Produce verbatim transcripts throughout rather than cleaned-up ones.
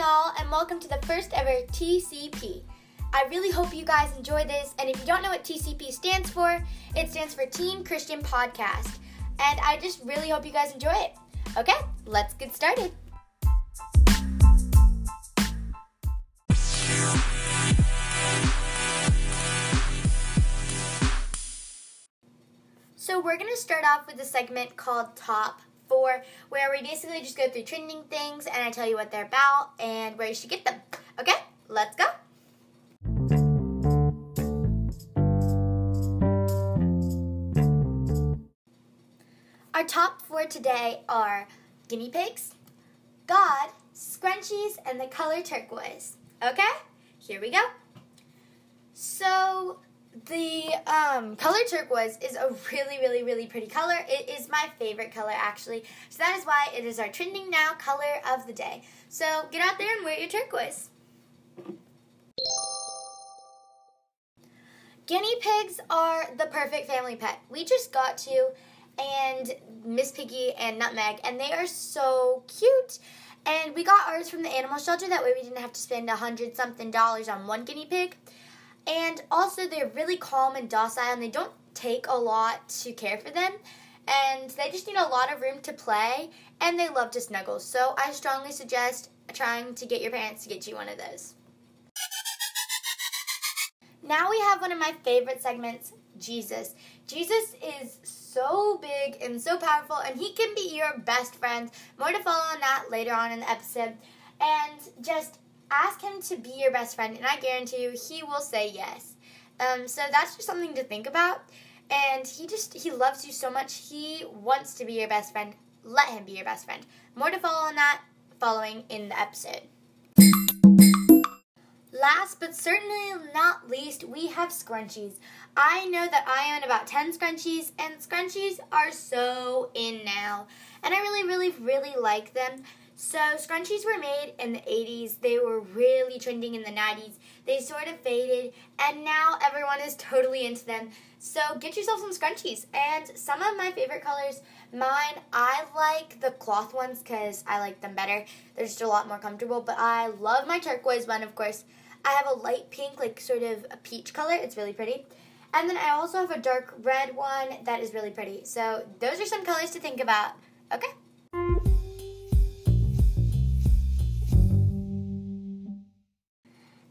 y'all, and welcome to the first ever T C P. I really hope you guys enjoy this, and if you don't know what T C P stands for, it stands for Teen Christian Podcast, and I just really hope you guys enjoy it. Okay, let's get started. So we're going to start off with a segment called Top Four, where we basically just go through trending things and I tell you what they're about and where you should get them. Okay, let's go. Our top four today are guinea pigs, God, scrunchies, and the color turquoise. Okay, here we go. So the um, color turquoise is a really, really, really pretty color. It is my favorite color, actually. So that is why it is our trending now color of the day. So get out there and wear your turquoise. Guinea pigs are the perfect family pet. We just got two, and Miss Piggy and Nutmeg, and they are so cute. And we got ours from the animal shelter. That way we didn't have to spend a hundred something dollars on one guinea pig. And also, they're really calm and docile, and they don't take a lot to care for them. And they just need a lot of room to play, and they love to snuggle. So I strongly suggest trying to get your parents to get you one of those. Now we have one of my favorite segments, Jesus. Jesus is so big and so powerful, and he can be your best friend. More to follow on that later on in the episode. And just ask him to be your best friend, and I guarantee you he will say yes. Um, so that's just something to think about. And he just, he loves you so much. He wants to be your best friend. Let him be your best friend. More to follow on that following in the episode. Last but certainly not least, we have scrunchies. I know that I own about ten scrunchies, and scrunchies are so in now. And I really, really, really like them. So scrunchies were made in the eighties. They were really trending in the nineties. They sort of faded, and now everyone is totally into them. So get yourself some scrunchies. And some of my favorite colors, mine, I like the cloth ones because I like them better. They're just a lot more comfortable, but I love my turquoise one, of course. I have a light pink, like sort of a peach color. It's really pretty. And then I also have a dark red one that is really pretty. So those are some colors to think about. Okay.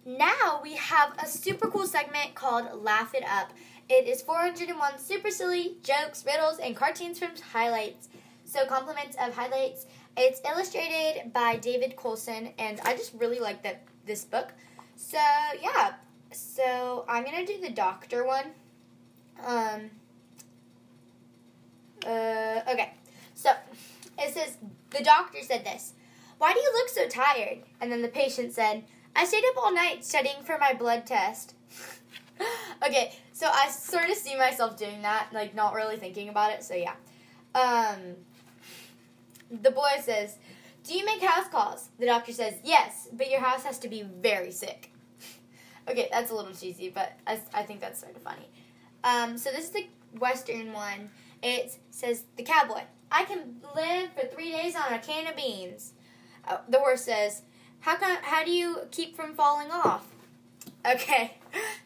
Now we have a super cool segment called Laugh It Up. It is four hundred one super silly jokes, riddles, and cartoons from Highlights. So compliments of Highlights. It's illustrated by David Coulson, and I just really like that this book. So yeah, so I'm gonna do the doctor one. Um. Uh. Okay. So it says the doctor said this. Why do you look so tired? And then the patient said, I stayed up all night studying for my blood test. Okay, so I sort of see myself doing that, like not really thinking about it, so yeah. Um, the boy says, do you make house calls? The doctor says, yes, but your house has to be very sick. Okay, that's a little cheesy, but I, I think that's sort of funny. Um, so this is the Western one. It says, the cowboy, I can live for three days on a can of beans. Oh, the horse says, How can, how do you keep from falling off? Okay,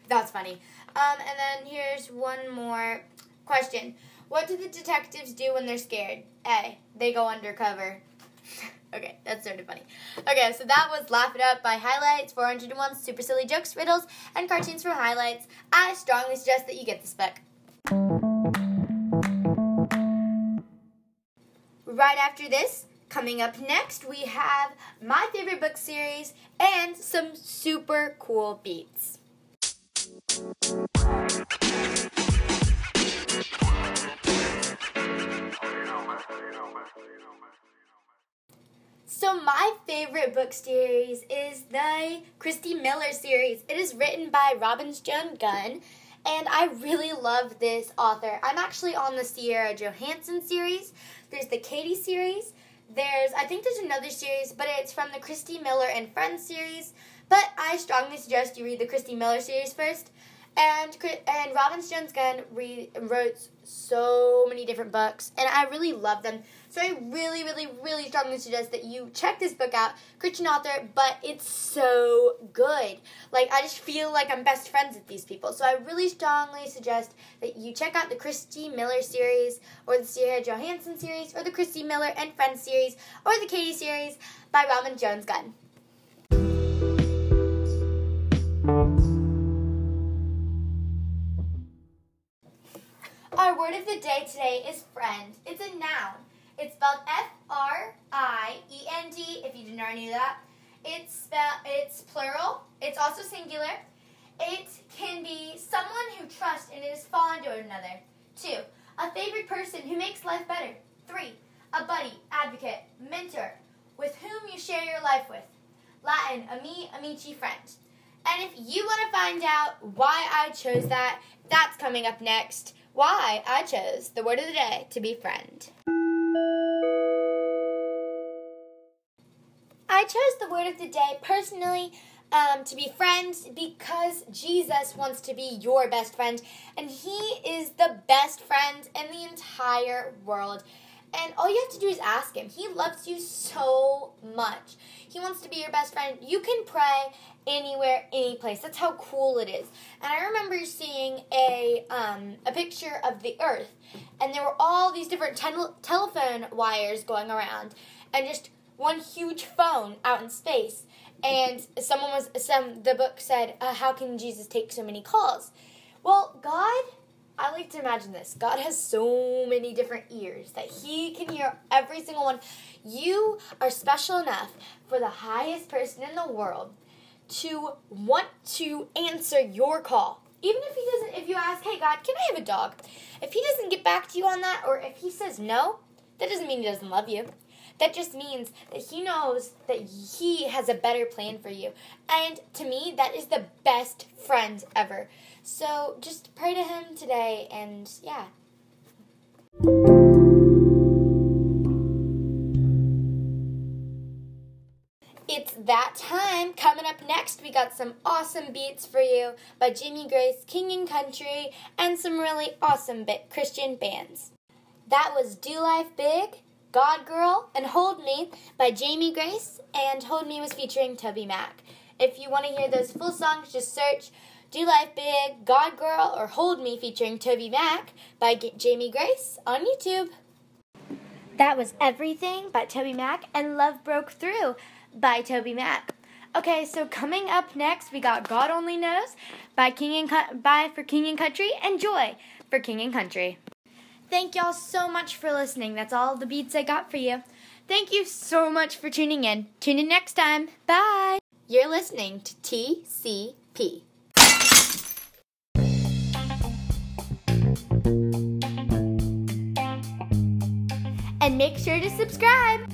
that's funny. Um, and then here's one more question. What do the detectives do when they're scared? A, they go undercover. Okay, that's sort of funny. Okay, so that was Laugh It Up by Highlights, four hundred one super silly jokes, riddles, and cartoons from Highlights. I strongly suggest that you get this book. Right after this, coming up next, we have my favorite book series and some super cool beats. So my favorite book series is the Christy Miller series. It is written by Robin Jones Gunn, and I really love this author. I'm actually on the Sierra Johansson series. There's the Katie series. There's, I think there's another series, but it's from the Christy Miller and Friends series. But I strongly suggest you read the Christy Miller series first. And and Robin Jones Gunn re- wrote so many different books, and I really love them. So I really, really, really strongly suggest that you check this book out. Christian author, but it's so good. Like, I just feel like I'm best friends with these people. So I really strongly suggest that you check out the Christy Miller series, or the Sierra Johansson series, or the Christy Miller and Friends series, or the Katie series by Robin Jones Gunn. Our word of the day today is friend. It's a noun. It's spelled F R I E N D, if you didn't already know that. It's spell, it's plural. It's also singular. It can be someone who trusts and is fond of another. Two, a favorite person who makes life better. Three, a buddy, advocate, mentor, with whom you share your life with. Latin, ami, amici, friend. And if you want to find out why I chose that, that's coming up next. Why I chose the word of the day to be friend. I chose the word of the day personally um, to be friend because Jesus wants to be your best friend, and he is the best friend in the entire world. And all you have to do is ask him. He loves you so much. He wants to be your best friend. You can pray anywhere, any place. That's how cool it is. And I remember seeing a um, a picture of the earth. And there were all these different tel- telephone wires going around. And just one huge phone out in space. And someone was, some the book said, uh, how can Jesus take so many calls? Well, God... I like to imagine this. God has so many different ears that he can hear every single one. You are special enough for the highest person in the world to want to answer your call. Even if he doesn't, if you ask, hey God, can I have a dog? If he doesn't get back to you on that, or if he says no, that doesn't mean he doesn't love you. That just means that he knows that he has a better plan for you. And to me, that is the best friend ever. So just pray to him today, and yeah. It's that time. Coming up next, we got some awesome beats for you by Jamie Grace, King and Country, and some really awesome bit Christian bands. That was Do Life Big, God Girl, and Hold Me by Jamie Grace, and Hold Me was featuring Toby Mac. If you want to hear those full songs, just search Do Life Big, God Girl, or Hold Me featuring Toby Mac by G- Jamie Grace on YouTube. That was Everything by Toby Mac, and Love Broke Through by Toby Mac. Okay, so coming up next, we got God Only Knows by King and Co- by for King and Country, and Joy for King and Country. Thank y'all so much for listening. That's all the beats I got for you. Thank you so much for tuning in. Tune in next time. Bye. You're listening to T C P. And make sure to subscribe.